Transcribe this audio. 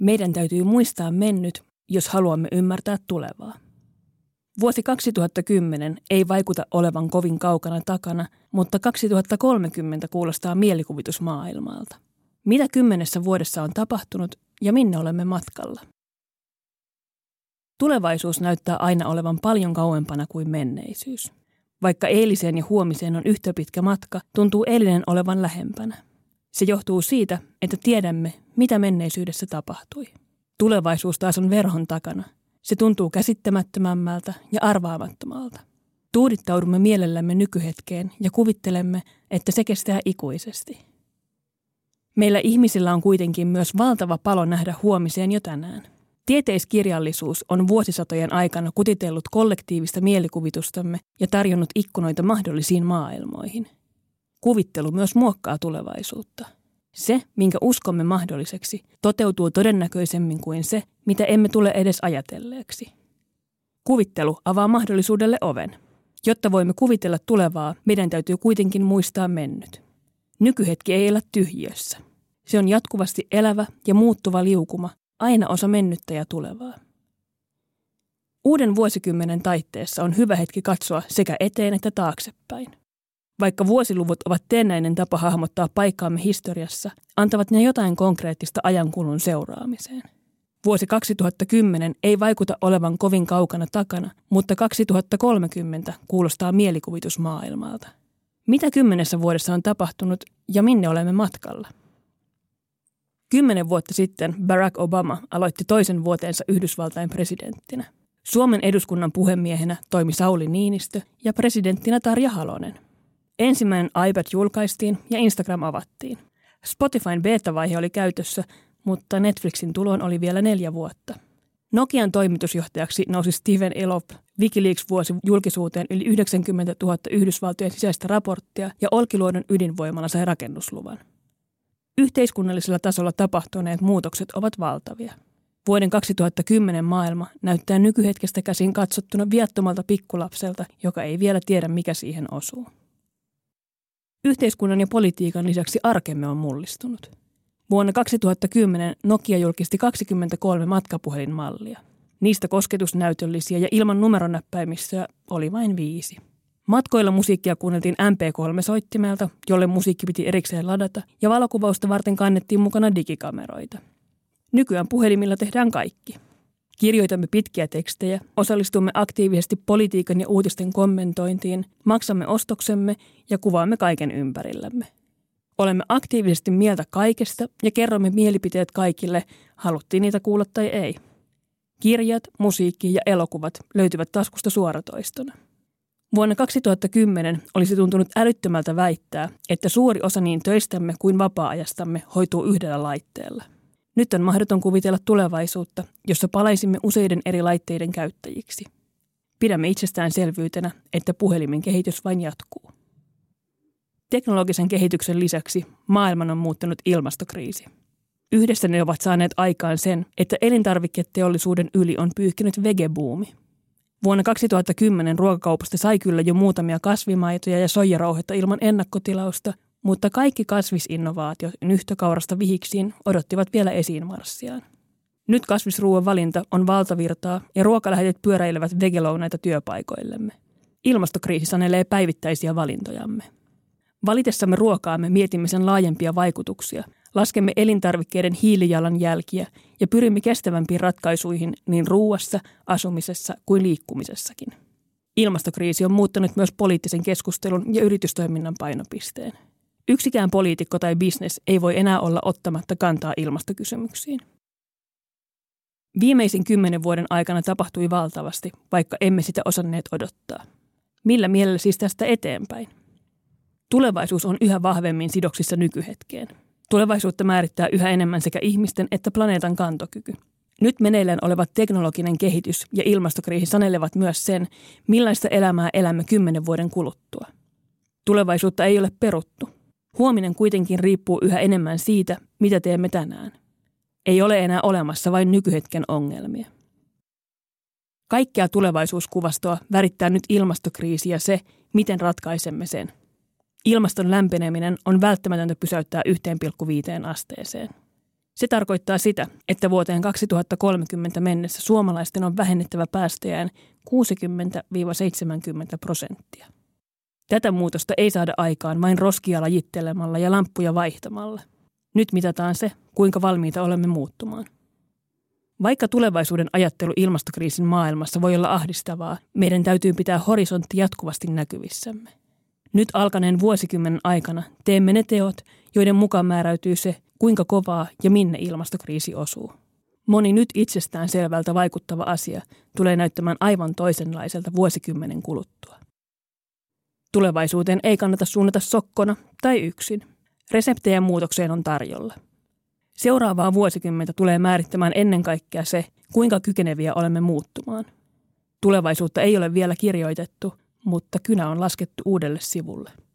Meidän täytyy muistaa mennyt, jos haluamme ymmärtää tulevaa. Vuosi 2010 ei vaikuta olevan kovin kaukana takana, mutta 2030 kuulostaa mielikuvitusmaailmalta. Mitä 10 vuodessa on tapahtunut ja minne olemme matkalla? Tulevaisuus näyttää aina olevan paljon kauempana kuin menneisyys. Vaikka eiliseen ja huomiseen on yhtä pitkä matka, tuntuu eilinen olevan lähempänä. Se johtuu siitä, että tiedämme, mitä menneisyydessä tapahtui. Tulevaisuus taas on verhon takana. Se tuntuu käsittämättömämmältä ja arvaamattomalta. Tuudittaudumme mielellämme nykyhetkeen ja kuvittelemme, että se kestää ikuisesti. Meillä ihmisillä on kuitenkin myös valtava palo nähdä huomiseen jo tänään. Tieteiskirjallisuus on vuosisatojen aikana kutitellut kollektiivista mielikuvitustamme ja tarjonnut ikkunoita mahdollisiin maailmoihin. Kuvittelu myös muokkaa tulevaisuutta. Se, minkä uskomme mahdolliseksi, toteutuu todennäköisemmin kuin se, mitä emme tule edes ajatelleeksi. Kuvittelu avaa mahdollisuudelle oven. Jotta voimme kuvitella tulevaa, meidän täytyy kuitenkin muistaa mennyt. Nykyhetki ei elä tyhjiössä. Se on jatkuvasti elävä ja muuttuva liukuma, aina osa mennyttä ja tulevaa. Uuden vuosikymmenen taitteessa on hyvä hetki katsoa sekä eteen että taaksepäin. Vaikka vuosiluvut ovat teennäinen tapa hahmottaa paikkaamme historiassa, antavat ne jotain konkreettista ajankulun seuraamiseen. Vuosi 2010 ei vaikuta olevan kovin kaukana takana, mutta 2030 kuulostaa mielikuvitusmaailmalta. Mitä 10 vuodessa on tapahtunut ja minne olemme matkalla? 10 vuotta sitten Barack Obama aloitti toisen vuoteensa Yhdysvaltain presidenttinä. Suomen eduskunnan puhemiehenä toimi Sauli Niinistö ja presidenttinä Tarja Halonen. Ensimmäinen iPad julkaistiin ja Instagram avattiin. Spotifyn beta-vaihe oli käytössä, mutta Netflixin tuloon oli vielä 4 vuotta. Nokian toimitusjohtajaksi nousi Steven Elop. WikiLeaks-vuosi julkisuuteen yli 90 000 Yhdysvaltojen sisäistä raporttia ja Olkiluodon ydinvoimalla sai rakennusluvan. Yhteiskunnallisella tasolla tapahtuneet muutokset ovat valtavia. Vuoden 2010 maailma näyttää nykyhetkestä käsin katsottuna viattomalta pikkulapselta, joka ei vielä tiedä mikä siihen osuu. Yhteiskunnan ja politiikan lisäksi arkemme on mullistunut. Vuonna 2010 Nokia julkisti 23 matkapuhelinmallia. Niistä kosketusnäytöllisiä ja ilman numeronäppäimistöä oli vain 5. Matkoilla musiikkia kuunneltiin MP3-soittimelta, jolle musiikki piti erikseen ladata, ja valokuvausta varten kannettiin mukana digikameroita. Nykyään puhelimilla tehdään kaikki. Kirjoitamme pitkiä tekstejä, osallistumme aktiivisesti politiikan ja uutisten kommentointiin, maksamme ostoksemme ja kuvaamme kaiken ympärillämme. Olemme aktiivisesti mieltä kaikesta ja kerromme mielipiteet kaikille, haluttiin niitä kuulla tai ei. Kirjat, musiikki ja elokuvat löytyvät taskusta suoratoistona. Vuonna 2010 olisi tuntunut älyttömältä väittää, että suuri osa niin töistämme kuin vapaa-ajastamme hoituu yhdellä laitteella. Nyt on mahdoton kuvitella tulevaisuutta, jossa palaisimme useiden eri laitteiden käyttäjiksi. Pidämme itsestäänselvyytenä, että puhelimen kehitys vain jatkuu. Teknologisen kehityksen lisäksi maailman on muuttanut ilmastokriisi. Yhdessä ne ovat saaneet aikaan sen, että elintarviketeollisuuden yli on pyyhkinyt vegebuumi. Vuonna 2010 ruokakaupasta sai kyllä jo muutamia kasvimaitoja ja soijarauhetta ilman ennakkotilausta, mutta kaikki kasvisinnovaatiot nyhtökaurasta vihiksiin odottivat vielä esiinmarssiaan. Nyt kasvisruoan valinta on valtavirtaa ja ruokalähetet pyöräilevät vegelounaita työpaikoillemme. Ilmastokriisi sanelee päivittäisiä valintojamme. Valitessamme ruokaamme mietimme sen laajempia vaikutuksia, laskemme elintarvikkeiden hiilijalanjälkiä ja pyrimme kestävämpiin ratkaisuihin niin ruuassa, asumisessa kuin liikkumisessakin. Ilmastokriisi on muuttanut myös poliittisen keskustelun ja yritystoiminnan painopisteen. Yksikään poliitikko tai bisnes ei voi enää olla ottamatta kantaa ilmastokysymyksiin. Viimeisen 10 vuoden aikana tapahtui valtavasti, vaikka emme sitä osanneet odottaa. Millä mielellä siis tästä eteenpäin? Tulevaisuus on yhä vahvemmin sidoksissa nykyhetkeen. Tulevaisuutta määrittää yhä enemmän sekä ihmisten että planeetan kantokyky. Nyt meneillään oleva teknologinen kehitys ja ilmastokriisi sanelevat myös sen, millaista elämää elämme 10 vuoden kuluttua. Tulevaisuutta ei ole peruttu. Huominen kuitenkin riippuu yhä enemmän siitä, mitä teemme tänään. Ei ole enää olemassa vain nykyhetken ongelmia. Kaikkea tulevaisuuskuvastoa värittää nyt ilmastokriisi ja se, miten ratkaisemme sen. Ilmaston lämpeneminen on välttämätöntä pysäyttää 1,5 asteeseen. Se tarkoittaa sitä, että vuoteen 2030 mennessä suomalaisten on vähennettävä päästöjään 60–70%. Tätä muutosta ei saada aikaan vain roskia lajittelemalla ja lamppuja vaihtamalla. Nyt mitataan se, kuinka valmiita olemme muuttumaan. Vaikka tulevaisuuden ajattelu ilmastokriisin maailmassa voi olla ahdistavaa, meidän täytyy pitää horisontti jatkuvasti näkyvissämme. Nyt alkaneen vuosikymmenen aikana teemme ne teot, joiden mukaan määräytyy se, kuinka kovaa ja minne ilmastokriisi osuu. Moni nyt itsestään selvältä vaikuttava asia tulee näyttämään aivan toisenlaiselta vuosikymmenen kuluttua. Tulevaisuuteen ei kannata suunnata sokkona tai yksin. Reseptejä muutokseen on tarjolla. Seuraavaa vuosikymmentä tulee määrittämään ennen kaikkea se, kuinka kykeneviä olemme muuttumaan. Tulevaisuutta ei ole vielä kirjoitettu, mutta kynä on laskettu uudelle sivulle.